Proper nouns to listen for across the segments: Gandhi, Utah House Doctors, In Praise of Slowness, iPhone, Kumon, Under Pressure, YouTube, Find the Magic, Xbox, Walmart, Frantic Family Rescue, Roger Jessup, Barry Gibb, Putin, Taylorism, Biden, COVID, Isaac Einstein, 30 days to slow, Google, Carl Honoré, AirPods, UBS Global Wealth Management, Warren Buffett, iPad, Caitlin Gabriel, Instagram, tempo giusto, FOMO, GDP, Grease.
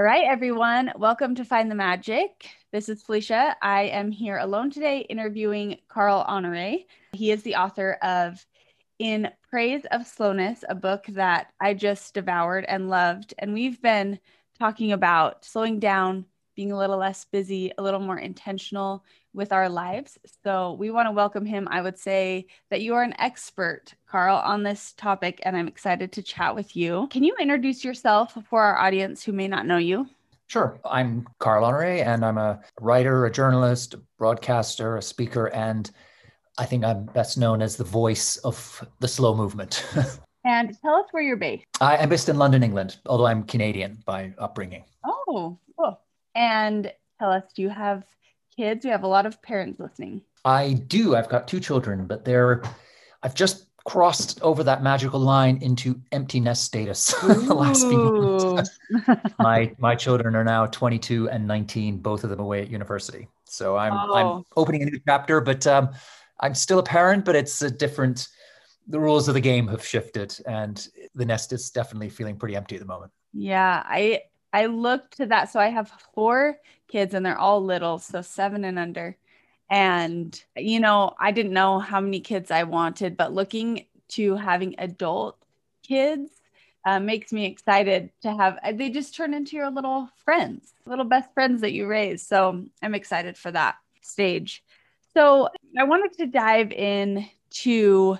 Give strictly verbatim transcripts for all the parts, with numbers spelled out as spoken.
All right, everyone. Welcome to Find the Magic. This is Felicia. I am here alone today interviewing Carl Honoré. He is the author of In Praise of Slowness, a book that I just devoured and loved. And we've been talking about slowing down, being a little less busy, a little more intentional with our lives. So we want to welcome him. I would say that you are an expert, Carl, on this topic, and I'm excited to chat with you. Can you introduce yourself for our audience who may not know you? Sure. I'm Carl Honoré, and I'm a writer, a journalist, a broadcaster, a speaker, and I think I'm best known as the voice of the slow movement. And tell us where you're based. I, I'm based in London, England, although I'm Canadian by upbringing. Oh, cool. And tell us, do you have kids? We have a lot of parents listening. I do. I've got two children, but they're, I've just crossed over that magical line into empty nest status the last few months. my, my children are now twenty-two and nineteen, both of them away at university. So I'm, oh. I'm opening a new chapter, but um, I'm still a parent, but it's a different, the rules of the game have shifted and the nest is definitely feeling pretty empty at the moment. Yeah, I I looked to that. So I have four kids and they're all little, so seven and under. And, you know, I didn't know how many kids I wanted, but looking to having adult kids uh, makes me excited to have, they just turn into your little friends, little best friends that you raise. So I'm excited for that stage. So I wanted to dive in to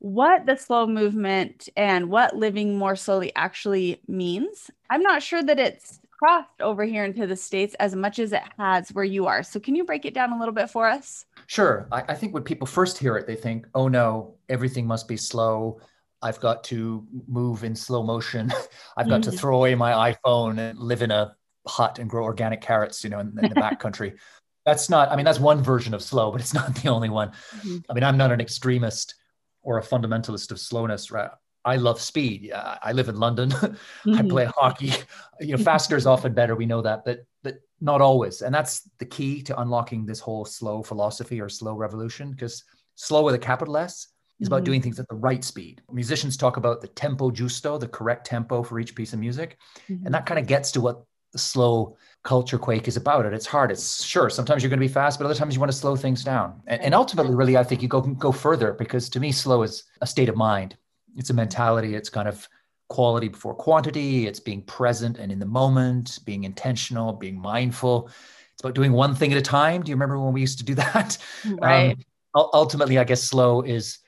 what the slow movement and what living more slowly actually means. I'm not sure that it's crossed over here into the States as much as it has where you are. So can you break it down a little bit for us? Sure. I, I think when people first hear it, they think, oh no, everything must be slow. I've got to move in slow motion. I've got mm-hmm. to throw away my iPhone and live in a hut and grow organic carrots, you know, in, in the backcountry. That's not, I mean, that's one version of slow, but it's not the only one. Mm-hmm. I mean, I'm not an extremist or a fundamentalist of slowness, right? I love speed. I live in London. Mm-hmm. I play hockey. You know, faster is often better. We know that, but but not always. And that's the key to unlocking this whole slow philosophy or slow revolution, because slow with a capital S is about mm-hmm. doing things at the right speed. Musicians talk about the tempo giusto, the correct tempo for each piece of music. Mm-hmm. And that kind of gets to what the slow culture quake is about. It. It's hard. It's sure. Sometimes you're going to be fast, but other times you want to slow things down. And, and ultimately, really, I think you go go further, because to me, slow is a state of mind. It's a mentality. It's kind of quality before quantity. It's being present and in the moment, being intentional, being mindful. It's about doing one thing at a time. Do you remember when we used to do that? Right. Um, ultimately, I guess slow is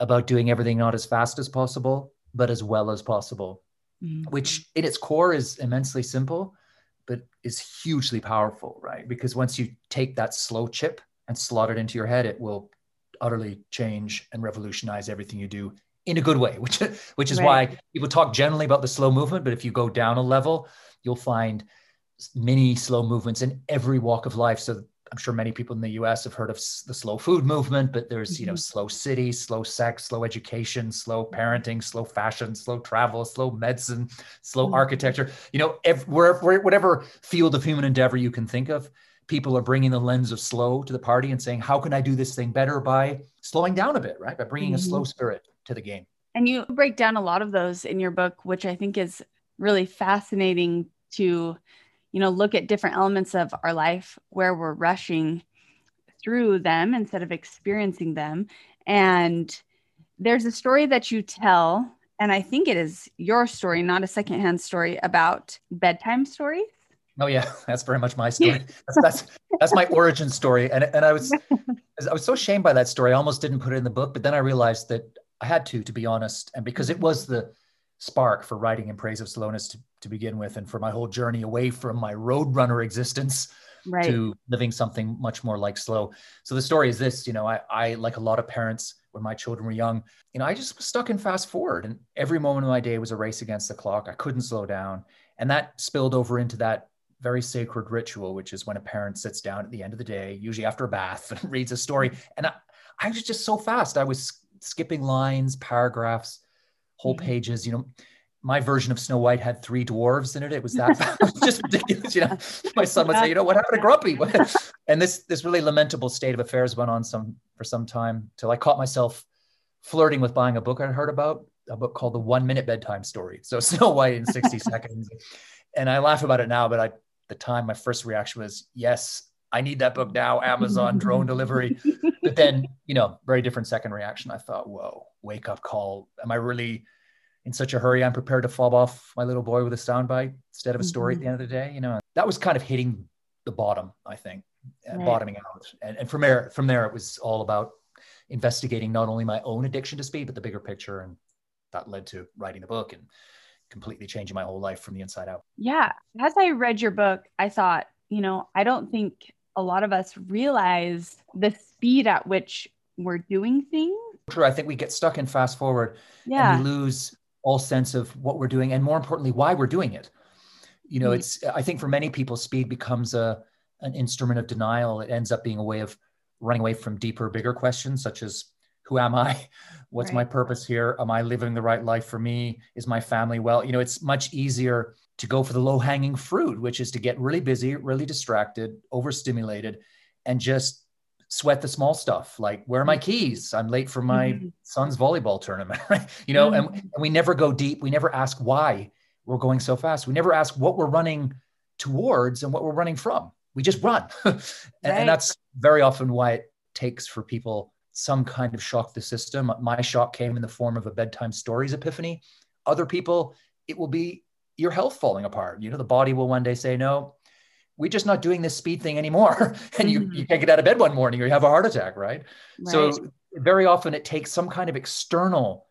about doing everything not as fast as possible, but as well as possible, mm-hmm. which in its core is immensely simple, but is hugely powerful, right? Because once you take that slow chip and slot it into your head, it will utterly change and revolutionize everything you do in a good way, which, which is right. why people talk generally about the slow movement. But if you go down a level, you'll find many slow movements in every walk of life. So I'm sure many people in the U S have heard of the slow food movement, but there's, mm-hmm. you know, slow city, slow sex, slow education, slow parenting, slow fashion, slow travel, slow medicine, slow mm-hmm. architecture, you know, ev- wherever, whatever field of human endeavor you can think of, people are bringing the lens of slow to the party and saying, how can I do this thing better by slowing down a bit, right? By bringing mm-hmm. a slow spirit to the game. And you break down a lot of those in your book, which I think is really fascinating to you know, look at different elements of our life where we're rushing through them instead of experiencing them. And there's a story that you tell, and I think it is your story, not a secondhand story, about bedtime stories. Oh yeah, that's very much my story. That's that's, that's my origin story. And and I was I was so ashamed by that story, I almost didn't put it in the book, but then I realized that I had to, to be honest, and because it was the spark for writing In Praise of Slowness to, to begin with, and for my whole journey away from my roadrunner existence right. to living something much more like slow. So the story is this, you know, I, I, like a lot of parents, when my children were young, you know, I just was stuck in fast forward, and every moment of my day was a race against the clock. I couldn't slow down. And that spilled over into that very sacred ritual, which is when a parent sits down at the end of the day, usually after a bath, and reads a story. And I, I was just so fast. I was skipping lines, paragraphs, whole pages. You know, my version of Snow White had three dwarves in it. It was that fast. It was just ridiculous. You know, my son would say, you know, what happened to Grumpy? And this this really lamentable state of affairs went on some for some time, till I caught myself flirting with buying a book I'd heard about, a book called The One Minute Bedtime Story. So Snow White in sixty seconds. And I laugh about it now, but I, at the time, my first reaction was, yes, I need that book now, Amazon, drone delivery. But then, you know, very different second reaction. I thought, whoa, wake up call. Am I really in such a hurry? I'm prepared to fob off my little boy with a soundbite instead of a story mm-hmm. at the end of the day. You know, that was kind of hitting the bottom, I think, right. uh, bottoming out. And, and from there, from there, it was all about investigating not only my own addiction to speed, but the bigger picture. And that led to writing the book and completely changing my whole life from the inside out. Yeah. As I read your book, I thought, you know, I don't think a lot of us realize the speed at which we're doing things. True. I think we get stuck in fast forward yeah. and we lose all sense of what we're doing, and more importantly, why we're doing it. You know, mm-hmm. it's, I think for many people, speed becomes a, an instrument of denial. It ends up being a way of running away from deeper, bigger questions, such as, who am I? What's right. my purpose here? Am I living the right life for me? Is my family well? You know, it's much easier to go for the low-hanging fruit, which is to get really busy, really distracted, overstimulated, and just sweat the small stuff. Like, where are my keys? I'm late for my mm-hmm. son's volleyball tournament, right? You know, mm-hmm. and, and we never go deep. We never ask why we're going so fast. We never ask what we're running towards and what we're running from. We just run. and, right. and that's very often why it takes for people some kind of shock to the system. My shock came in the form of a bedtime stories epiphany. Other people, it will be your health falling apart. You know, the body will one day say, no, we're just not doing this speed thing anymore. And you, you can't get out of bed one morning or you have a heart attack, right? right. So very often it takes some kind of external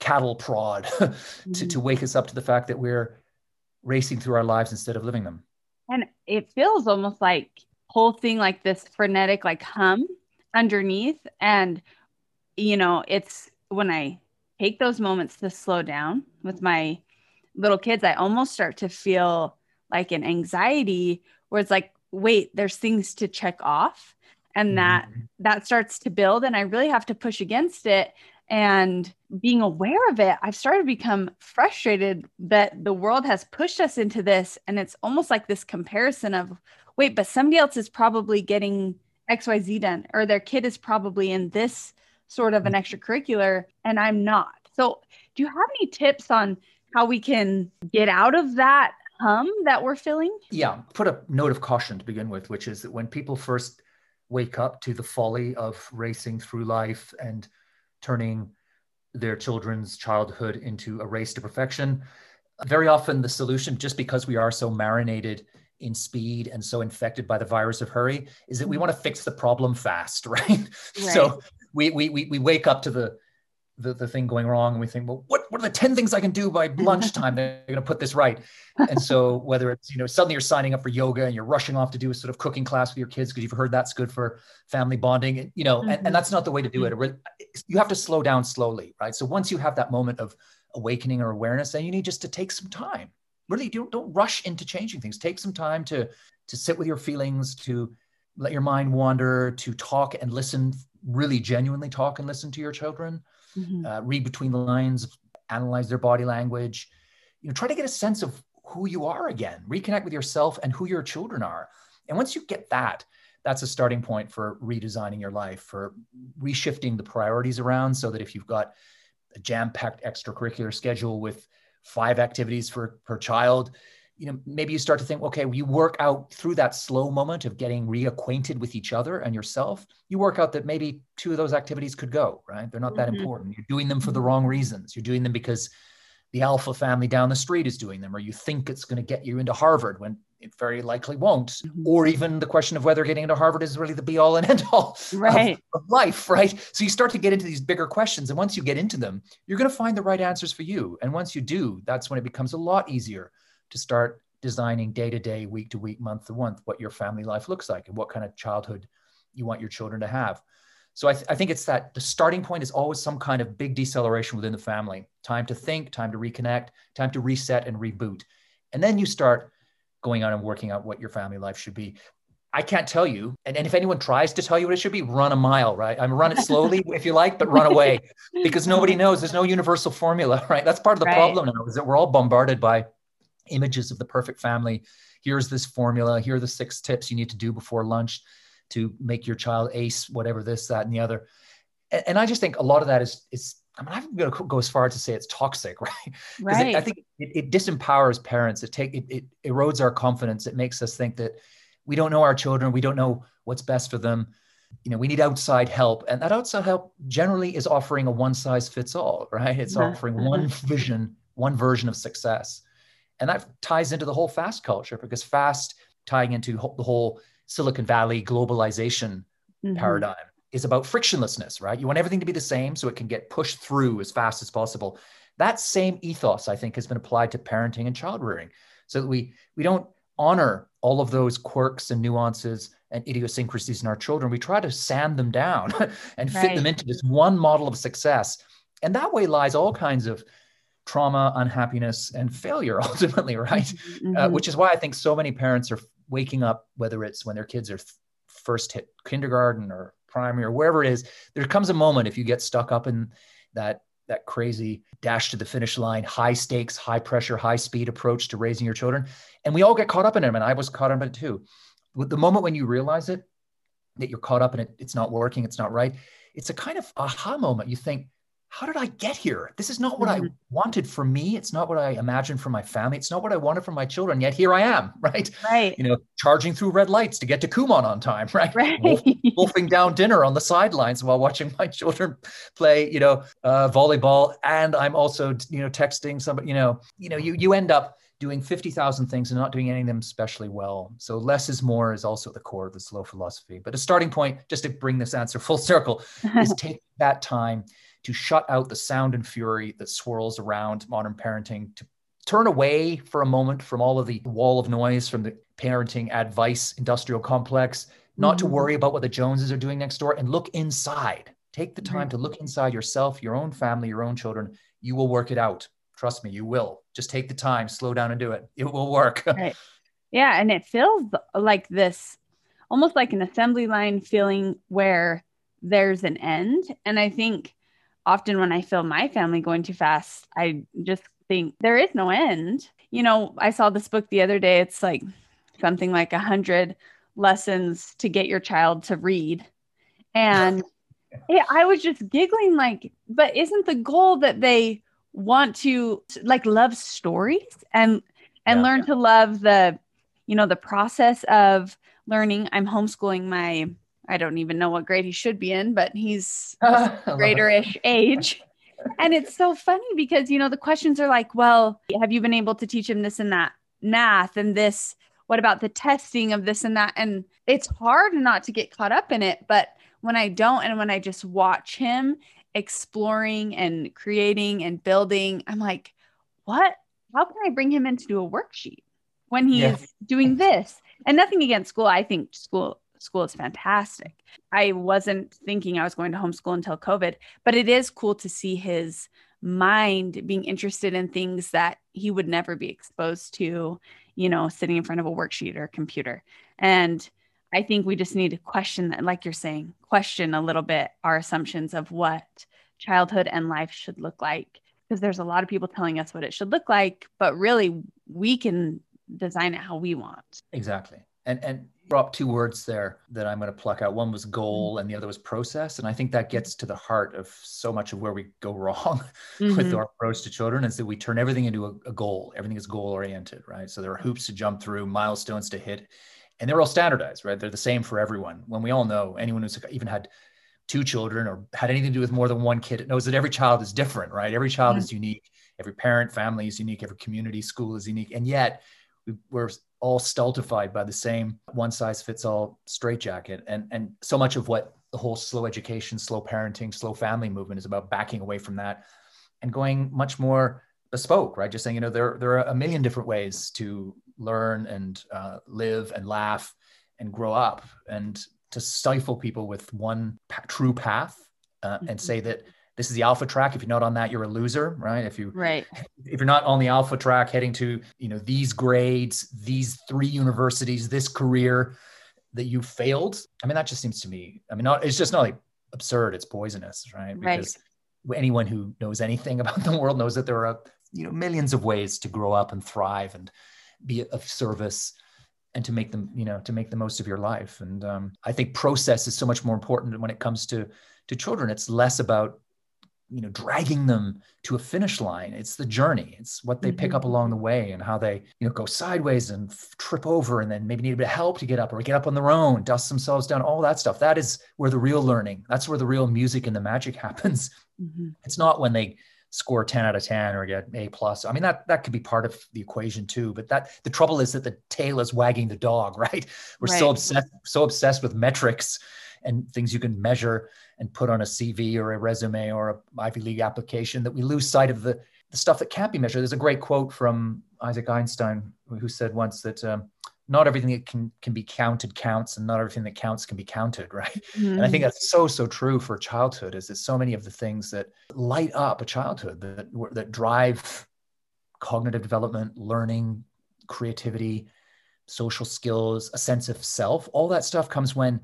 cattle prod to, mm-hmm. to wake us up to the fact that we're racing through our lives instead of living them. And it feels almost like whole thing like this frenetic, like hum underneath. And, you know, it's when I take those moments to slow down with my little kids, I almost start to feel like an anxiety where it's like, wait, there's things to check off. And that, mm-hmm. that starts to build, and I really have to push against it. And being aware of it, I've started to become frustrated that the world has pushed us into this. And it's almost like this comparison of, wait, but somebody else is probably getting X Y Z done, or their kid is probably in this sort of an extracurricular and I'm not. So do you have any tips on how we can get out of that hum that we're feeling? Yeah, put a note of caution to begin with, which is that when people first wake up to the folly of racing through life and turning their children's childhood into a race to perfection, very often the solution, just because we are so marinated in speed and so infected by the virus of hurry, is that we want to fix the problem fast, right? right. So we, we we we wake up to the, the the thing going wrong and we think, well, what, what are the ten things I can do by lunchtime that are going to put this right? And so whether it's, you know, suddenly you're signing up for yoga and you're rushing off to do a sort of cooking class with your kids because you've heard that's good for family bonding, you know, mm-hmm. and, and that's not the way to do it. You have to slow down slowly, right? So once you have that moment of awakening or awareness, then you need just to take some time. Really, don't, don't rush into changing things. Take some time to, to sit with your feelings, to let your mind wander, to talk and listen, really genuinely talk and listen to your children, mm-hmm. uh, read between the lines, analyze their body language. You know, try to get a sense of who you are again, reconnect with yourself and who your children are. And once you get that, that's a starting point for redesigning your life, for reshifting the priorities around, so that if you've got a jam-packed extracurricular schedule with five activities for per child, you know, maybe you start to think, okay, well, you work out through that slow moment of getting reacquainted with each other and yourself. You work out that maybe two of those activities could go, right? They're not mm-hmm. that important. You're doing them for the wrong reasons. You're doing them because the alpha family down the street is doing them, or you think it's going to get you into Harvard when it very likely won't, mm-hmm. or even the question of whether getting into Harvard is really the be all and end all right. of, of life, right? So you start to get into these bigger questions. And once you get into them, you're going to find the right answers for you. And once you do, that's when it becomes a lot easier to start designing day to day, week to week, month to month, what your family life looks like and what kind of childhood you want your children to have. So I, th- I think it's that the starting point is always some kind of big deceleration within the family. Time to think, time to reconnect, time to reset and reboot. And then you start going out and working out what your family life should be. I can't tell you. And, and if anyone tries to tell you what it should be, run a mile, right? I mean, run it slowly if you like, but run away, because nobody knows. There's no universal formula, right? That's part of the right. problem now, is that we're all bombarded by images of the perfect family. Here's this formula. Here are the six tips you need to do before lunch to make your child ace, whatever this, that, and the other. And, and I just think a lot of that is, is I mean, I'm going to go as far as to say it's toxic, right? Right. It, I think it, it disempowers parents. It, take, it, it erodes our confidence. It makes us think that we don't know our children. We don't know what's best for them. You know, we need outside help. And that outside help generally is offering a one size fits all, right? It's mm-hmm. offering one vision, one version of success. And that ties into the whole fast culture, because fast, tying into the whole Silicon Valley globalization mm-hmm. paradigm, is about frictionlessness, right? You want everything to be the same so it can get pushed through as fast as possible. That same ethos, I think, has been applied to parenting and child rearing, so that we, we don't honor all of those quirks and nuances and idiosyncrasies in our children. We try to sand them down and right. fit them into this one model of success. And that way lies all kinds of trauma, unhappiness, and failure ultimately, right? Mm-hmm. Uh, which is why I think so many parents are waking up, whether it's when their kids are first hit kindergarten or primary or wherever it is, there comes a moment if you get stuck up in that that crazy dash to the finish line, high stakes, high pressure, high speed approach to raising your children. And we all get caught up in it. And I was caught up in it too. With the moment when you realize it, that you're caught up in it, it's not working, it's not right. It's a kind of aha moment. You think, how did I get here? This is not what mm-hmm. I wanted for me. It's not what I imagined for my family. It's not what I wanted for my children. Yet here I am, right? Right. You know, charging through red lights to get to Kumon on time, right? Right. Wolf, wolfing down dinner on the sidelines while watching my children play, you know, uh, volleyball. And I'm also, you know, texting somebody, you know, you know, you, you end up doing fifty thousand things and not doing any of them especially well. So less is more is also at the core of the slow philosophy. But a starting point, just to bring this answer full circle, is take that time to shut out the sound and fury that swirls around modern parenting, to turn away for a moment from all of the wall of noise from the parenting advice industrial complex, not mm-hmm. to worry about what the Joneses are doing next door, and look inside. Take the time mm-hmm. to look inside yourself, your own family, your own children. You will work it out. Trust me, you will. Just take the time, slow down and do it. It will work. Right. Yeah. And it feels like this, almost like an assembly line feeling where there's an end. And I think often when I feel my family going too fast, I just think there is no end. You know, I saw this book the other day. It's like something like a hundred lessons to get your child to read. And it, I was just giggling like, but isn't the goal that they want to like love stories and and yeah, learn yeah. to love the, you know, the process of learning? I'm homeschooling my, I don't even know what grade he should be in, but he's uh, greater-ish age. And it's so funny because, you know, the questions are like, well, have you been able to teach him this and that math and this, what about the testing of this and that? And it's hard not to get caught up in it. But when I don't, and when I just watch him exploring and creating and building, I'm like, what, how can I bring him into a worksheet when he yeah. is doing this? And nothing against school. I think school, school is fantastic. I wasn't thinking I was going to homeschool until COVID, but it is cool to see his mind being interested in things that he would never be exposed to, you know, sitting in front of a worksheet or a computer. And I think we just need to question that, like you're saying, question a little bit our assumptions of what childhood and life should look like, because there's a lot of people telling us what it should look like, but really we can design it how we want. Exactly. And and brought two words there that I'm going to pluck out. One was goal and the other was process. And I think that gets to the heart of so much of where we go wrong mm-hmm. with our approach to children, is that we turn everything into a, a goal. Everything is goal oriented, right? So there are hoops to jump through, milestones to hit. And they're all standardized, right? They're the same for everyone. When we all know, anyone who's even had two children or had anything to do with more than one kid knows that every child is different, right? Every child mm-hmm. is unique. Every parent, family is unique. Every community, school is unique. And yet we, we're all stultified by the same one-size-fits-all straitjacket. And, and so much of what the whole slow education, slow parenting, slow family movement is about, backing away from that and going much more bespoke, right? Just saying, you know, there, there are a million different ways to learn and uh, live and laugh and grow up, and to stifle people with one pa- true path uh, mm-hmm. and say that This is the alpha track. If you're not on that, you're a loser, right? If you, right. If you're not on the alpha track, heading to, you know, these grades, these three universities, this career that you failed. I mean, that just seems to me, I mean, not, it's just not like absurd. It's poisonous, right? Because right. anyone who knows anything about the world knows that there are, you know, millions of ways to grow up and thrive and be of service and to make them, you know, to make the most of your life. And um, I think process is so much more important when it comes to, to children. It's less about, you know, dragging them to a finish line. It's the journey. It's what they mm-hmm. pick up along the way and how they, you know, go sideways and f- trip over and then maybe need a bit of help to get up or get up on their own, dust themselves down, all that stuff. That is where the real learning, that's where the real music and the magic happens. Mm-hmm. It's not when they score ten out of ten or get A plus. I mean, that, that could be part of the equation too, but that the trouble is that the tail is wagging the dog, right? We're right. so obsessed, so obsessed with metrics and things you can measure and put on a C V or a resume or an Ivy League application that we lose sight of the, the stuff that can't be measured. There's a great quote from Isaac Einstein who said once that um, not everything that can, can be counted counts and not everything that counts can be counted, right? Mm-hmm. And I think that's so, so true for childhood, is that so many of the things that light up a childhood, that, that drive cognitive development, learning, creativity, social skills, a sense of self, all that stuff comes when,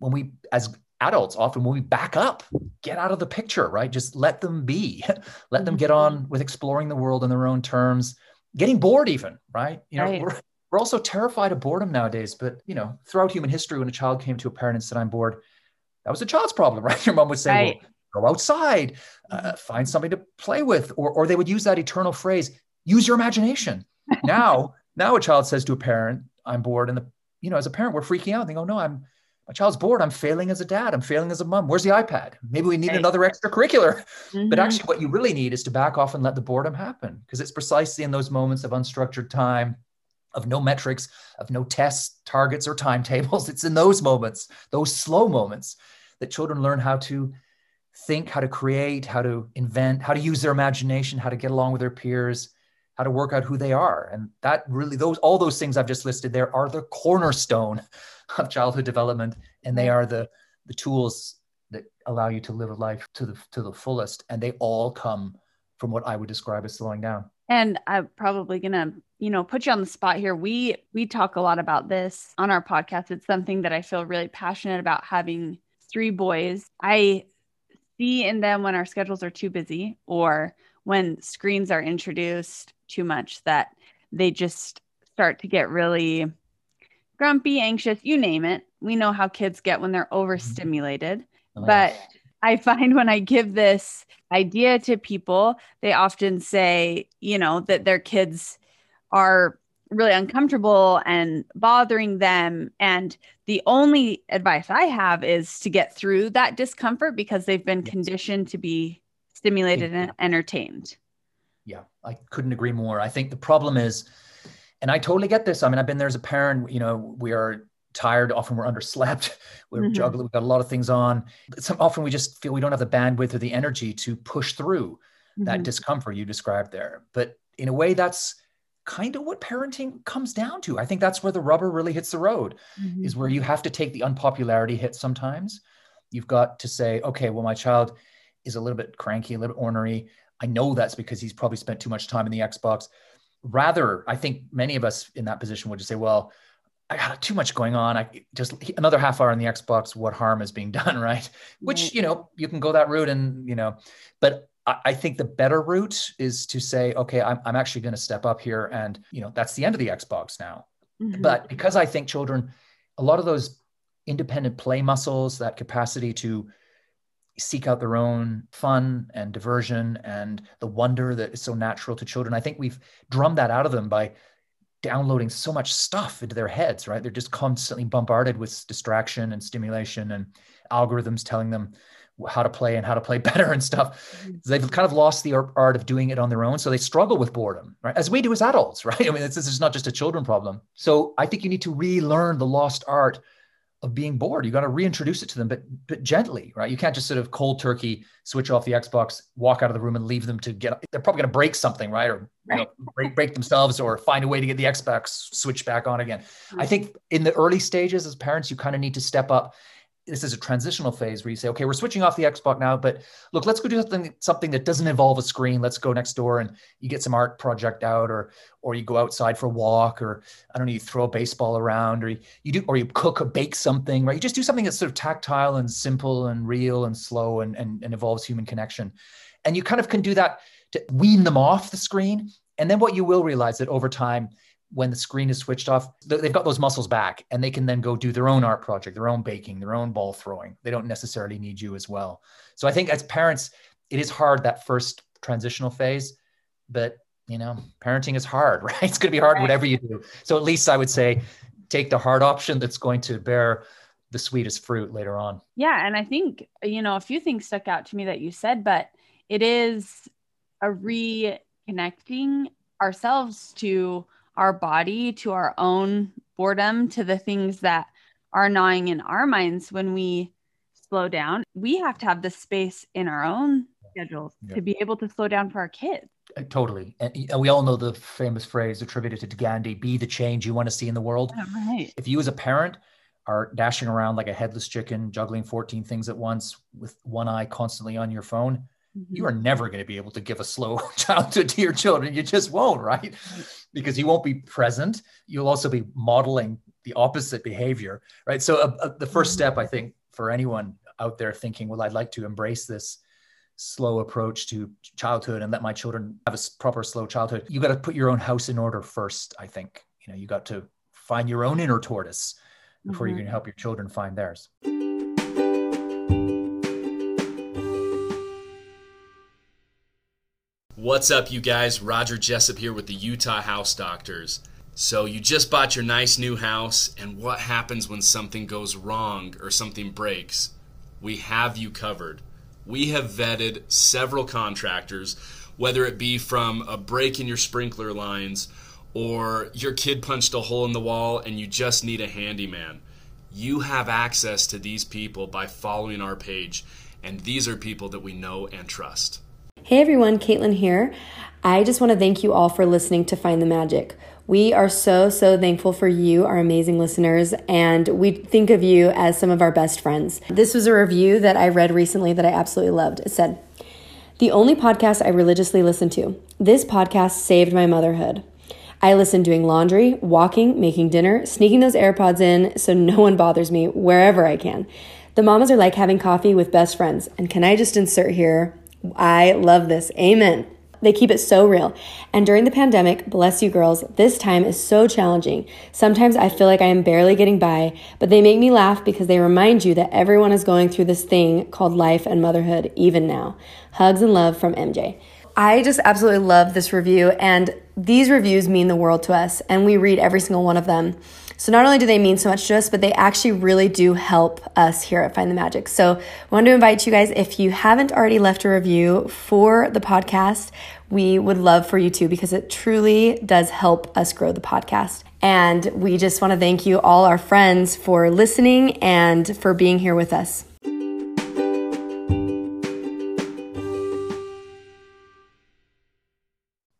when we, as adults, often when we back up, get out of the picture, right? Just let them be, let them get on with exploring the world on their own terms, getting bored even, right? You know, right. We're, we're also terrified of boredom nowadays, but you know, throughout human history, when a child came to a parent and said, I'm bored, that was a child's problem, right? Your mom would say, right. well, go outside, uh, find something to play with. Or, or they would use that eternal phrase, use your imagination. Now, now a child says to a parent, I'm bored. And the, you know, as a parent, we're freaking out. They go, no, I'm, my child's bored. I'm failing as a dad. I'm failing as a mom. Where's the iPad? Maybe we need right. another extracurricular. Mm-hmm. But actually what you really need is to back off and let the boredom happen, because it's precisely in those moments of unstructured time, of no metrics, of no tests, targets, or timetables. It's in those moments, those slow moments, that children learn how to think, how to create, how to invent, how to use their imagination, how to get along with their peers, how to work out who they are. And that really, those, all those things I've just listed there are the cornerstone of childhood development. And they are the, the tools that allow you to live a life to the, to the fullest. And they all come from what I would describe as slowing down. And I'm probably going to, you know, put you on the spot here. We, we talk a lot about this on our podcast. It's something that I feel really passionate about, having three boys. I see in them when our schedules are too busy or when screens are introduced too much, that they just start to get really grumpy, anxious, you name it. We know how kids get when they're overstimulated. Oh, but I find when I give this idea to people, they often say, you know, that their kids are really uncomfortable and bothering them. And the only advice I have is to get through that discomfort, because they've been yes. conditioned to be stimulated yeah. and entertained. Yeah, I couldn't agree more. I think the problem is, and I totally get this. I mean, I've been there as a parent. You know, we are tired. Often we're underslept. We're mm-hmm. juggling. We've got a lot of things on. Some, often we just feel we don't have the bandwidth or the energy to push through mm-hmm. that discomfort you described there. But in a way, that's kind of what parenting comes down to. I think that's where the rubber really hits the road, mm-hmm. is where you have to take the unpopularity hit sometimes. You've got to say, okay, well, my child is a little bit cranky, a little bit ornery. I know that's because he's probably spent too much time in the Xbox. Rather, I think many of us in that position would just say, well, I got too much going on. I just another half hour on the Xbox, what harm is being done, right? Which, you know, you can go that route and, you know, but I, I think the better route is to say, okay, I'm, I'm actually going to step up here and, you know, that's the end of the Xbox now. Mm-hmm. But because I think children, a lot of those independent play muscles, that capacity to seek out their own fun and diversion and the wonder that is so natural to children. I think we've drummed that out of them by downloading so much stuff into their heads, right? They're just constantly bombarded with distraction and stimulation and algorithms telling them how to play and how to play better and stuff. They've kind of lost the art of doing it on their own. So they struggle with boredom, right? As we do as adults, right? I mean, this is not just a children problem. So I think you need to relearn the lost art of being bored. You got to reintroduce it to them, but but gently, right? You can't just sort of cold turkey, switch off the Xbox, walk out of the room and leave them to get, they're probably going to break something, right? Or right. You know, break, break themselves or find a way to get the Xbox switched back on again. Mm-hmm. I think in the early stages as parents, you kind of need to step up this is a transitional phase where you say, okay, we're switching off the Xbox now, but look, let's go do something, something that doesn't involve a screen. Let's go next door and you get some art project out, or, or you go outside for a walk, or I don't know, you throw a baseball around, or you, you do, or you cook or bake something, right? You just do something that's sort of tactile and simple and real and slow and, and, and involves human connection. And you kind of can do that to wean them off the screen. And then what you will realize that over time, when the screen is switched off, they've got those muscles back and they can then go do their own art project, their own baking, their own ball throwing. They don't necessarily need you as well. So I think as parents, it is hard, that first transitional phase, but you know, parenting is hard, right? It's going to be hard, right, whatever you do. So at least I would say, take the hard option that's going to bear the sweetest fruit later on. Yeah. And I think, you know, a few things stuck out to me that you said, but it is a reconnecting ourselves to our body, to our own boredom, to the things that are gnawing in our minds. When we slow down, we have to have the space in our own schedules yeah. to be able to slow down for our kids. Uh, totally. And, and we all know the famous phrase attributed to Gandhi, be the change you want to see in the world. Yeah, right. If you as a parent are dashing around like a headless chicken, juggling fourteen things at once with one eye constantly on your phone, you are never going to be able to give a slow childhood to your children. You just won't, right? Because you won't be present. You'll also be modeling the opposite behavior, right? So uh, uh, the first step, I think, for anyone out there thinking, well, I'd like to embrace this slow approach to childhood and let my children have a proper slow childhood, you got to put your own house in order first, I think. You know, you got to find your own inner tortoise before mm-hmm. you can help your children find theirs. What's up, you guys? Roger Jessup here with the Utah House Doctors. So you just bought your nice new house, and what happens when something goes wrong or something breaks? We have you covered. We have vetted several contractors, whether it be from a break in your sprinkler lines or your kid punched a hole in the wall and you just need a handyman. You have access to these people by following our page, and these are people that we know and trust. Hey everyone, Caitlin here. I just want to thank you all for listening to Find the Magic. We are so, so thankful for you, our amazing listeners, and we think of you as some of our best friends. This was a review that I read recently that I absolutely loved. It said, "The only podcast I religiously listen to. This podcast saved my motherhood. I listen doing laundry, walking, making dinner, sneaking those AirPods in so no one bothers me wherever I can. The mamas are like having coffee with best friends." And can I just insert here, I love this. Amen. They keep it so real. "And during the pandemic, bless you girls, this time is so challenging. Sometimes I feel like I am barely getting by, but they make me laugh because they remind you that everyone is going through this thing called life and motherhood, even now. Hugs and love from M J." I just absolutely love this review, and these reviews mean the world to us, and we read every single one of them. So not only do they mean so much to us, but they actually really do help us here at Find the Magic. So I wanted to invite you guys, if you haven't already left a review for the podcast, we would love for you to, because it truly does help us grow the podcast. And we just want to thank you, all our friends, for listening and for being here with us.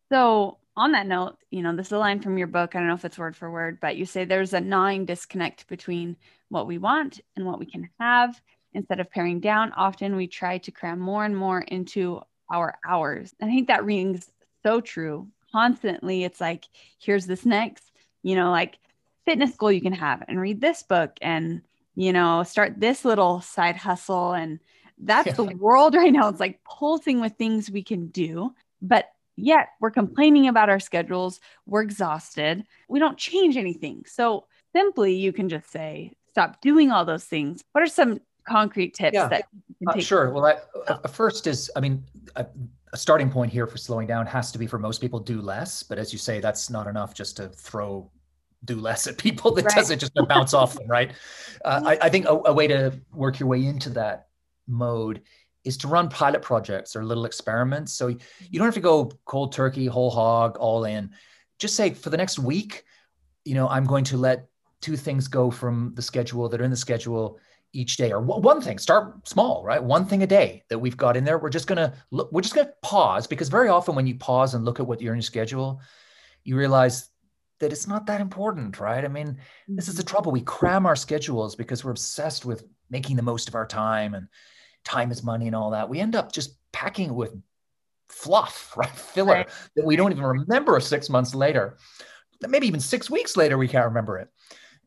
So on that note, you know, this is a line from your book. I don't know if it's word for word, but you say there's a gnawing disconnect between what we want and what we can have. Instead of paring down, often we try to cram more and more into our hours. I think that rings so true. Constantly, it's like, here's this next, you know, like fitness goal you can have, and read this book, and, you know, start this little side hustle. And that's yeah. the world right now. It's like pulsing with things we can do, but yet we're complaining about our schedules. We're exhausted. We don't change anything. So simply, you can just say, stop doing all those things. What are some concrete tips yeah. that you can uh, take? Sure. Well, I, uh, first is, I mean, a, a starting point here for slowing down has to be, for most people, do less. But as you say, that's not enough just to throw do less at people. That right. doesn't just bounce off them, right? Uh, I, I think a, a way to work your way into that mode is to run pilot projects or little experiments. So you don't have to go cold turkey, whole hog, all in. Just say, for the next week, you know, I'm going to let two things go from the schedule that are in the schedule each day, or one thing. Start small, right? One thing a day that we've got in there. We're just going to look, we're just going to pause, because very often when you pause and look at what you're in your schedule, you realize that it's not that important, right? I mean, mm-hmm. this is the trouble. We cram our schedules because we're obsessed with making the most of our time, and time is money and all that. We end up just packing with fluff, right? Filler right. that we don't even remember six months later. Maybe even six weeks later, we can't remember it.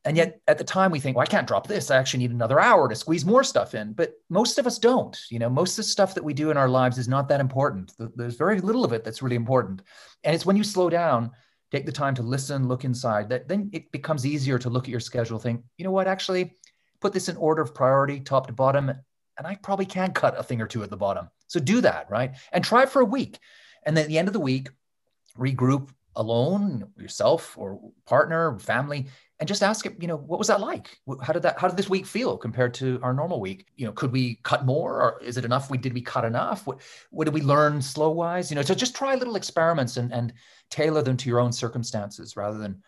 And yet at the time we think, well, I can't drop this. I actually need another hour to squeeze more stuff in. But most of us don't. You know, most of the stuff that we do in our lives is not that important. There's very little of it that's really important. And it's when you slow down, take the time to listen, look inside, that then it becomes easier to look at your schedule, think, you know what, actually put this in order of priority, top to bottom. And I probably can cut a thing or two at the bottom. So do that, right? And try for a week. And then at the end of the week, regroup alone, yourself or partner, family, and just ask it, you know, what was that like? How did that, how did this week feel compared to our normal week? You know, could we cut more, or is it enough? We, did we cut enough? What, what did we learn slow wise? You know, so just try little experiments and, and tailor them to your own circumstances rather than,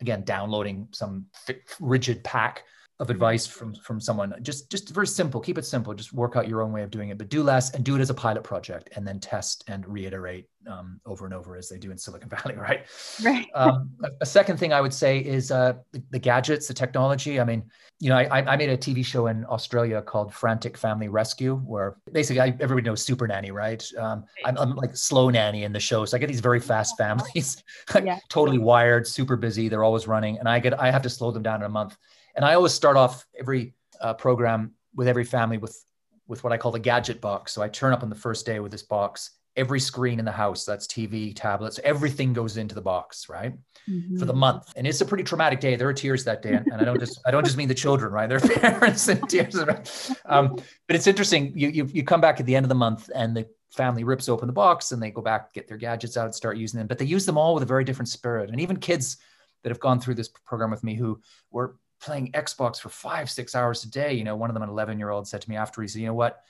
again, downloading some thick, rigid pack of advice from, from someone. Just, just very simple, keep it simple, just work out your own way of doing it, but do less and do it as a pilot project and then test and reiterate um, over and over as they do in Silicon Valley, right? Right. Um, a, a second thing I would say is uh, the, the gadgets, the technology. I mean, you know, I, I made a T V show in Australia called Frantic Family Rescue, where basically I, everybody knows Super Nanny, right? Um, I'm, I'm like Slow Nanny in the show. So I get these very fast families, yeah. totally wired, super busy. They're always running. And I get, I have to slow them down in a month. And I always start off every uh, program with every family with, with what I call the gadget box. So I turn up on the first day with this box, every screen in the house, that's T V, tablets, everything goes into the box, right? Mm-hmm. For the month. And it's a pretty traumatic day. There are tears that day. And, and I don't just, I don't just mean the children, right? Their parents and tears. Right? Um, but it's interesting. You, you, you come back at the end of the month and the family rips open the box and they go back, get their gadgets out and start using them, but they use them all with a very different spirit. And even kids that have gone through this program with me who were playing Xbox for five, six hours a day. You know, one of them, an eleven year old, said to me after, he said, you know what,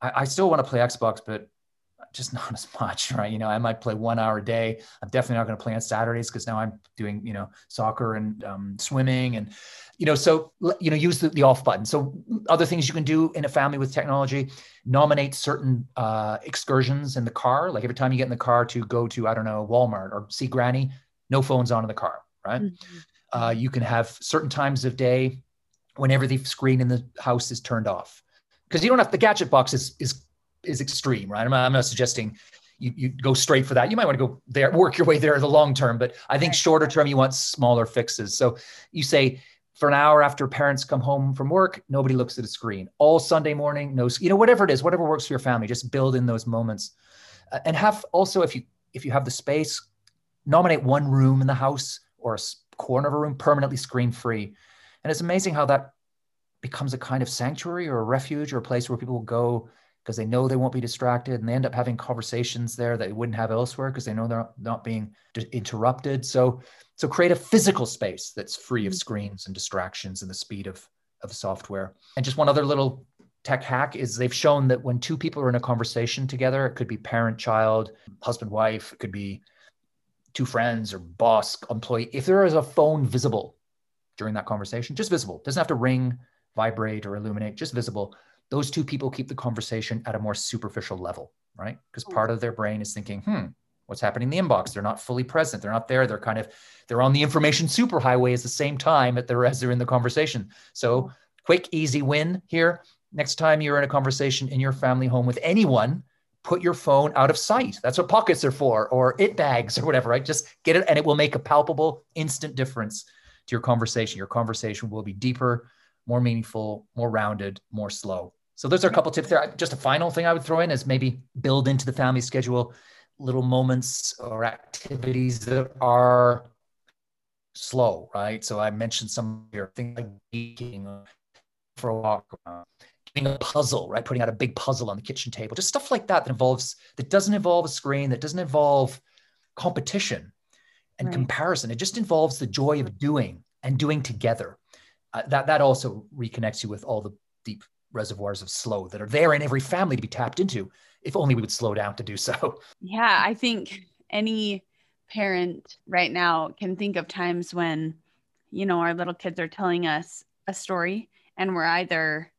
I, I still want to play Xbox, but just not as much, right? You know, I might play one hour a day. I'm definitely not going to play on Saturdays because now I'm doing, you know, soccer and um, swimming and, you know, so, you know, use the, the off button. So other things you can do in a family with technology, nominate certain uh, excursions in the car. Like every time you get in the car to go to, I don't know, Walmart or see Granny, no phones on in the car, right? Mm-hmm. Uh, you can have certain times of day whenever the screen in the house is turned off, because you don't have, the gadget box is is is extreme, right? I'm not, I'm not suggesting you, you go straight for that. You might want to go there, work your way there in the long term, but I think shorter term, you want smaller fixes. So you say for an hour after parents come home from work, nobody looks at a screen. All Sunday morning, no, you know, whatever it is, whatever works for your family, just build in those moments. Uh, and have also, if you if you have the space, nominate one room in the house or a corner of a room permanently screen-free. And it's amazing how that becomes a kind of sanctuary or a refuge or a place where people go because they know they won't be distracted, and they end up having conversations there that they wouldn't have elsewhere because they know they're not being interrupted. So, so create a physical space that's free of screens and distractions and the speed of, of software. And just one other little tech hack is they've shown that when two people are in a conversation together, it could be parent, child, husband, wife, it could be two friends or boss, employee, if there is a phone visible during that conversation, just visible, doesn't have to ring, vibrate, or illuminate, just visible, those two people keep the conversation at a more superficial level, right? Because part of their brain is thinking, hmm, what's happening in the inbox? They're not fully present. They're not there. They're kind of, they're on the information superhighway at the same time that they're, as they're in the conversation. So quick, easy win here. Next time you're in a conversation in your family home with anyone, put your phone out of sight. That's what pockets are for, or it bags or whatever, right? Just get it and it will make a palpable, instant difference to your conversation. Your conversation will be deeper, more meaningful, more rounded, more slow. So those are a couple tips there. Just a final thing I would throw in is maybe build into the family schedule little moments or activities that are slow, right? So I mentioned some here, things like baking, for a walk, a puzzle, right? Putting out a big puzzle on the kitchen table, just stuff like that that involves, that doesn't involve a screen, that doesn't involve competition and right. comparison. It just involves the joy of doing and doing together. Uh, that that also reconnects you with all the deep reservoirs of slow that are there in every family to be tapped into. If only we would slow down to do so. Yeah, I think any parent right now can think of times when, you know, our little kids are telling us a story and we're either,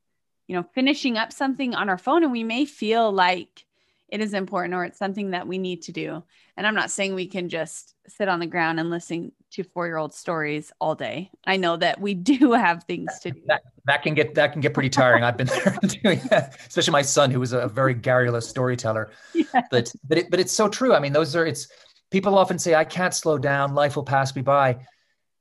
you know, finishing up something on our phone, and we may feel like it is important, or it's something that we need to do. And I'm not saying we can just sit on the ground and listen to four-year-old stories all day. I know that we do have things to do. That, that can get, that can get pretty tiring. I've been there doing that, especially my son, who was a very garrulous storyteller, yeah. but, but, it, but it's so true. I mean, those are, it's, people often say, I can't slow down, life will pass me by,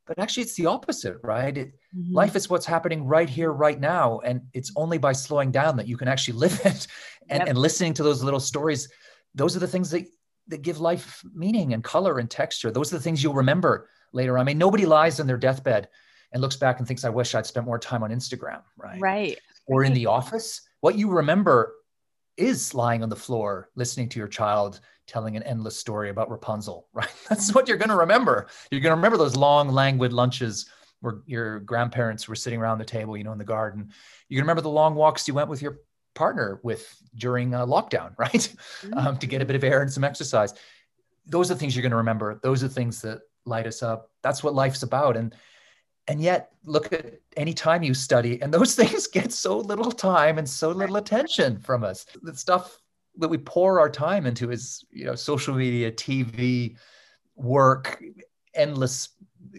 but actually it's the opposite, right? It, mm-hmm. Life is what's happening right here, right now. And it's only by slowing down that you can actually live it. And, yep. and listening to those little stories, those are the things that, that give life meaning and color and texture. Those are the things you'll remember later on. I mean, nobody lies on their deathbed and looks back and thinks, I wish I'd spent more time on Instagram, right? Right. Or in the office. What you remember is lying on the floor, listening to your child telling an endless story about Rapunzel, right? That's what you're going to remember. You're going to remember those long, languid lunches where your grandparents were sitting around the table, you know, in the garden. You can remember the long walks you went with your partner with during uh, lockdown, right? Mm-hmm. um, to get a bit of air and some exercise. Those are the things you're going to remember. Those are the things that light us up. That's what life's about. And and yet look at any time you study, and those things get so little time and so little attention from us. The stuff that we pour our time into is, you know, social media, T V, work, endless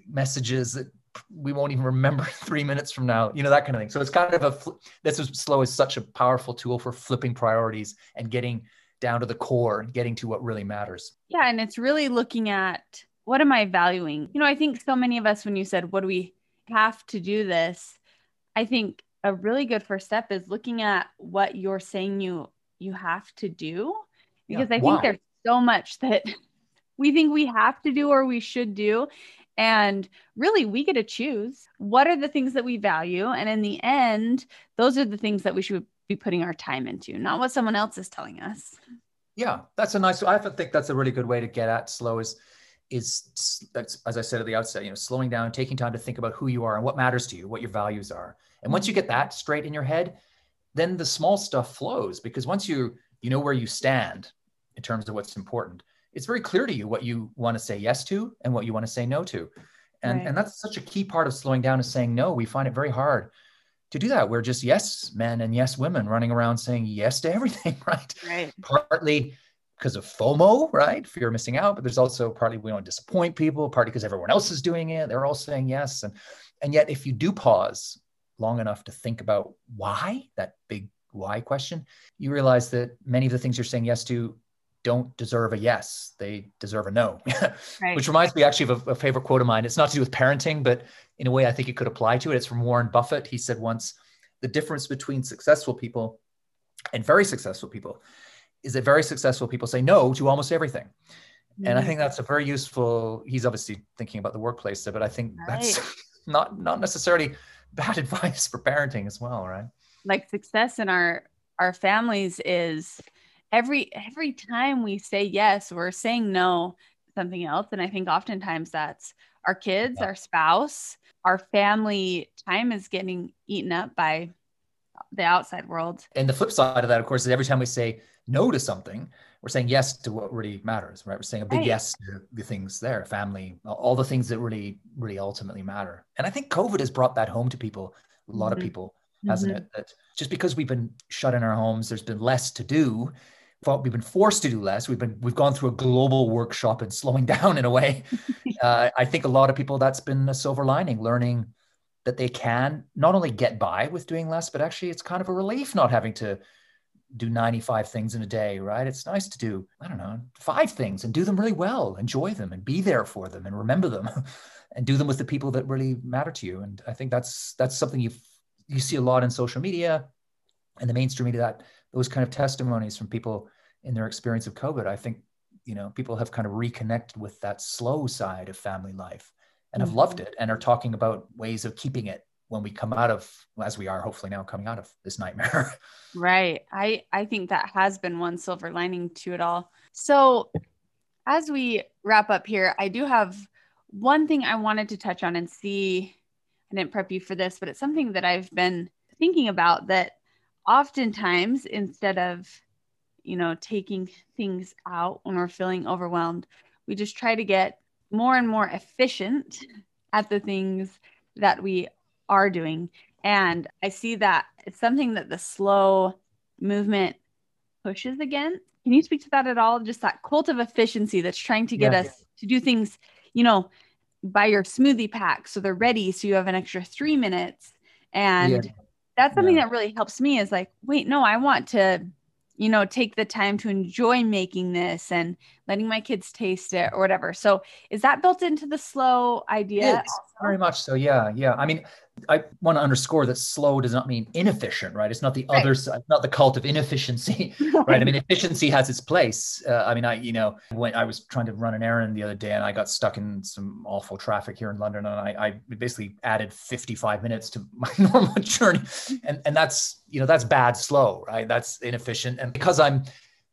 messages that we won't even remember three minutes from now, you know, that kind of thing. So it's kind of a, fl- this is slow is such a powerful tool for flipping priorities and getting down to the core and getting to what really matters. Yeah. And it's really looking at, what am I valuing? You know, I think so many of us, when you said, what do we have to do this? I think a really good first step is looking at what you're saying you, you have to do, because yeah. I wow. think there's so much that we think we have to do or we should do. And really, we get to choose what are the things that we value. And in the end, those are the things that we should be putting our time into, not what someone else is telling us. Yeah, that's a nice, I think that's a really good way to get at slow is, is as I said at the outset, you know, slowing down, taking time to think about who you are and what matters to you, what your values are. And once you get that straight in your head, then the small stuff flows, because once you, you know where you stand in terms of what's important, it's very clear to you what you want to say yes to and what you want to say no to. And, right. and that's such a key part of slowing down, is saying no. We find it very hard to do that. We're just yes men and yes women running around saying yes to everything, right? Right. Partly because of FOMO, right? Fear of missing out, but there's also partly we don't disappoint people, partly because everyone else is doing it. They're all saying yes. And, and yet if you do pause long enough to think about why, that big why question, you realize that many of the things you're saying yes to don't deserve a yes, they deserve a no, right. Which reminds me actually of a, a favorite quote of mine. It's not to do with parenting, but in a way I think it could apply to it. It's from Warren Buffett. He said once, the difference between successful people and very successful people is that very successful people say no to almost everything. Mm-hmm. And I think that's a very useful, he's obviously thinking about the workplace, but I think right. that's not, not necessarily bad advice for parenting as well, right? Like success in our, our families is, Every every time we say yes, we're saying no to something else. And I think oftentimes that's our kids, yeah. our spouse, our family time is getting eaten up by the outside world. And the flip side of that, of course, is every time we say no to something, we're saying yes to what really matters, right? We're saying a big right. yes to the things there, family, all the things that really, really ultimately matter. And I think COVID has brought that home to people, a lot mm-hmm. of people, hasn't mm-hmm. it? That just because we've been shut in our homes, there's been less to do. We've been forced to do less. We've been, we've gone through a global workshop and slowing down in a way. uh, I think a lot of people, that's been a silver lining, learning that they can not only get by with doing less, but actually it's kind of a relief not having to do ninety-five things in a day, right? It's nice to do, I don't know, five things and do them really well, enjoy them and be there for them and remember them and do them with the people that really matter to you. And I think that's, that's something you you see a lot in social media and the mainstream media, that those kind of testimonies from people in their experience of COVID. I think, you know, people have kind of reconnected with that slow side of family life and have mm-hmm. loved it and are talking about ways of keeping it when we come out of, as we are hopefully now coming out of this nightmare. Right. I, I think that has been one silver lining to it all. So as we wrap up here, I do have one thing I wanted to touch on and see, I didn't prep you for this, but it's something that I've been thinking about, that oftentimes instead of, you know, taking things out when we're feeling overwhelmed, we just try to get more and more efficient at the things that we are doing. And I see that it's something that the slow movement pushes against. Can you speak to that at all? Just that cult of efficiency that's trying to get yeah. us to do things, you know, buy your smoothie pack so they're ready. So you have an extra three minutes. And yeah. that's something yeah. that really helps me is like, wait, no, I want to, you know, take the time to enjoy making this and letting my kids taste it or whatever. So is that built into the slow idea? It's very much so. Yeah. Yeah. I mean, I want to underscore that slow does not mean inefficient, right? It's not the right. other side, not the cult of inefficiency, right? I mean, efficiency has its place. Uh, I mean, I, you know, when I was trying to run an errand the other day and I got stuck in some awful traffic here in London, and I, I basically added fifty-five minutes to my normal journey. And, and that's, you know, that's bad slow, right? That's inefficient. And because I'm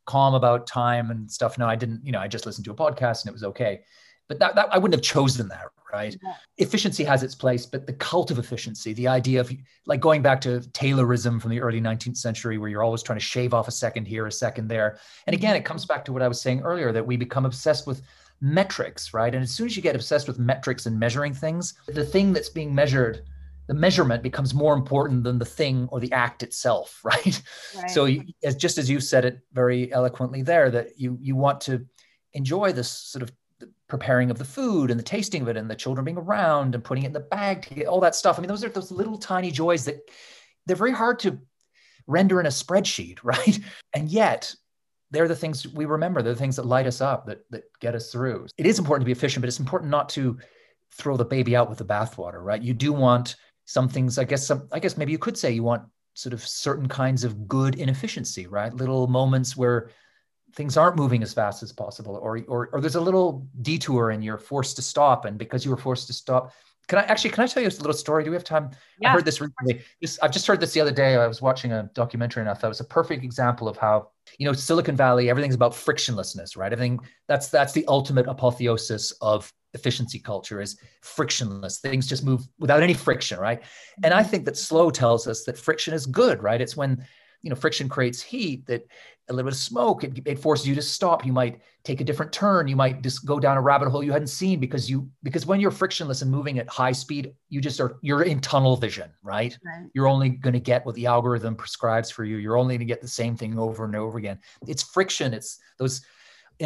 calm about time and stuff, no, I didn't, you know, I just listened to a podcast and it was okay. But that, that I wouldn't have chosen that, right? Yeah. Efficiency has its place, but the cult of efficiency, the idea of like going back to Taylorism from the early nineteenth century, where you're always trying to shave off a second here, a second there. And again, it comes back to what I was saying earlier, that we become obsessed with metrics, right? And as soon as you get obsessed with metrics and measuring things, the thing that's being measured, the measurement becomes more important than the thing or the act itself, right? Right. So as, just as you said it very eloquently there, that you you want to enjoy this sort of preparing of the food and the tasting of it and the children being around and putting it in the bag to get all that stuff. I mean, those are those little tiny joys that they're very hard to render in a spreadsheet, right? And yet they're the things we remember. They're the things that light us up, that that get us through. It is important to be efficient, but it's important not to throw the baby out with the bathwater, right? You do want some things, I guess, some, I guess maybe you could say you want sort of certain kinds of good inefficiency, right? Little moments where things aren't moving as fast as possible, or, or or there's a little detour and you're forced to stop. And because you were forced to stop, can I actually, can I tell you a little story? Do we have time? Yeah. I heard this recently. This, I've just heard this the other day. I was watching a documentary and I thought it was a perfect example of how, you know, Silicon Valley, everything's about frictionlessness, right? Everything that's, that's the ultimate apotheosis of efficiency culture is frictionless. Things just move without any friction, right? And I think that slow tells us that friction is good, right? It's when, you know, friction creates heat, that a little bit of smoke, it, it forces you to stop. You might take a different turn. You might just go down a rabbit hole you hadn't seen because you, because when you're frictionless and moving at high speed, you just are, you're in tunnel vision, right? Right. You're only going to get what the algorithm prescribes for you. You're only going to get the same thing over and over again. It's friction. It's those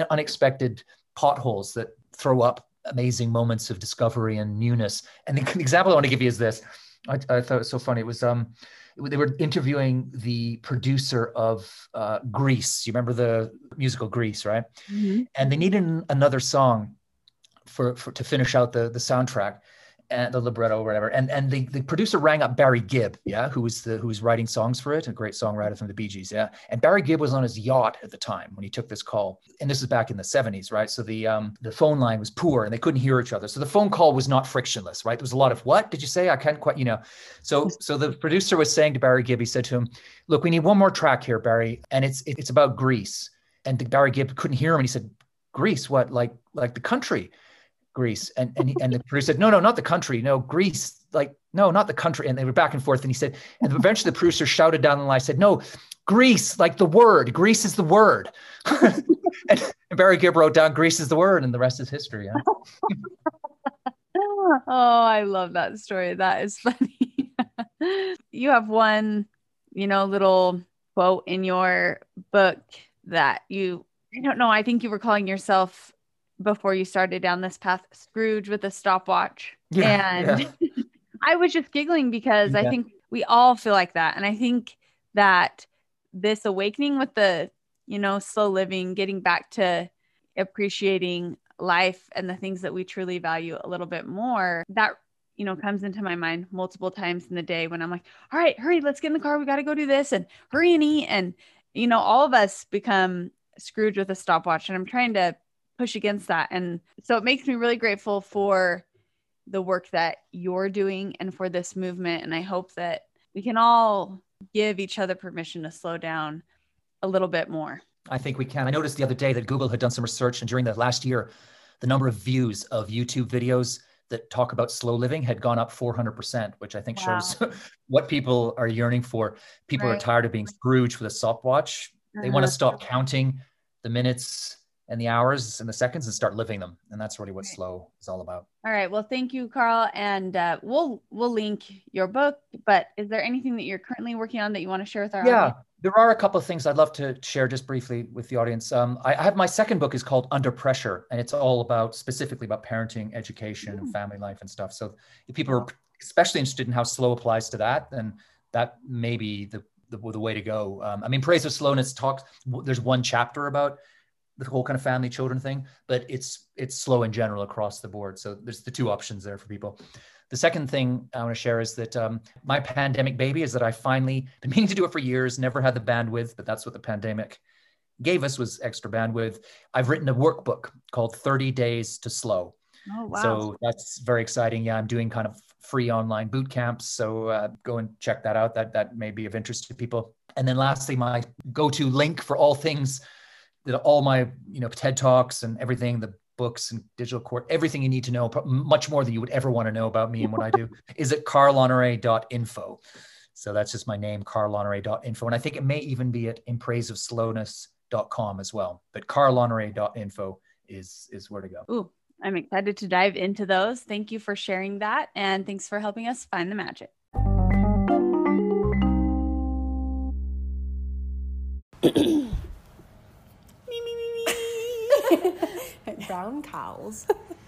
unexpected potholes that throw up amazing moments of discovery and newness. And the example I want to give you is this. I, I thought it was so funny. It was, um, they were interviewing the producer of uh, Grease. You remember the musical Grease, right? Mm-hmm. And they needed another song for, for to finish out the, the soundtrack and the libretto or whatever. And and the, the producer rang up Barry Gibb, yeah, who was the who was writing songs for it, a great songwriter from the Bee Gees, yeah. And Barry Gibb was on his yacht at the time when he took this call. And this is back in the seventies, right? So the um, the phone line was poor and they couldn't hear each other. So the phone call was not frictionless, right? There was a lot of, what did you say? I can't quite, you know. So so the producer was saying to Barry Gibb, he said to him, look, we need one more track here, Barry, and it's it's about Grease. And Barry Gibb couldn't hear him, and he said, Grease, what, like like the country? Grease. And and, he, and the producer said, no, no, not the country. No, Grease, like, no, not the country. And they were back and forth. And he said, and eventually the producer shouted down the line, said, no, Grease, like the word. Grease is the word. and, and Barry Gibb wrote down, Grease is the word. And the rest is history. Yeah. Oh, I love that story. That is funny. You have one, you know, little quote in your book that you, I don't know, I think you were calling yourself, before you started down this path, Scrooge with a stopwatch. Yeah, and yeah. I was just giggling because yeah. I think we all feel like that. And I think that this awakening with the, you know, slow living, getting back to appreciating life and the things that we truly value a little bit more, that, you know, comes into my mind multiple times in the day when I'm like, all right, hurry, let's get in the car. We got to go do this and hurry and eat. And, you know, all of us become Scrooge with a stopwatch. And I'm trying to push against that. And so it makes me really grateful for the work that you're doing and for this movement. And I hope that we can all give each other permission to slow down a little bit more. I think we can. I noticed the other day that Google had done some research, and during the last year, the number of views of YouTube videos that talk about slow living had gone up four hundred percent, which I think wow. shows what people are yearning for. People right. are tired of being Scrooge with a stopwatch. Uh-huh. They want to stop counting the minutes and the hours and the seconds and start living them. And that's really what slow is all about. All right. Well, thank you, Carl. And uh, we'll, we'll link your book, but is there anything that you're currently working on that you want to share with our yeah. audience? There are a couple of things I'd love to share just briefly with the audience. Um, I, I have my second book is called Under Pressure, and it's all about specifically about parenting, education, mm. and family life and stuff. So if people are especially interested in how slow applies to that, then that may be the the, the way to go. Um, I mean, Praise of Slowness talks. There's one chapter about the whole kind of family children thing, but it's it's slow in general across the board. So there's the two options there for people. The second thing I want to share is that um, my pandemic baby is that I finally been meaning to do it for years, never had the bandwidth, but that's what the pandemic gave us was extra bandwidth. I've written a workbook called thirty days to slow. Oh, wow. So that's very exciting. Yeah, I'm doing kind of free online boot camps. So uh, go and check that out. That, that may be of interest to people. And then lastly, my go-to link for all things, that all my you know TED Talks and everything, the books and digital course, everything you need to know, much more than you would ever want to know about me and what I do, is at carl honoré dot info. So that's just my name, carl honoré dot info. And I think it may even be at in praise of slowness dot com as well. But carl honoré dot info is, is where to go. Ooh, I'm excited to dive into those. Thank you for sharing that. And thanks for helping us find the magic. Brown cows.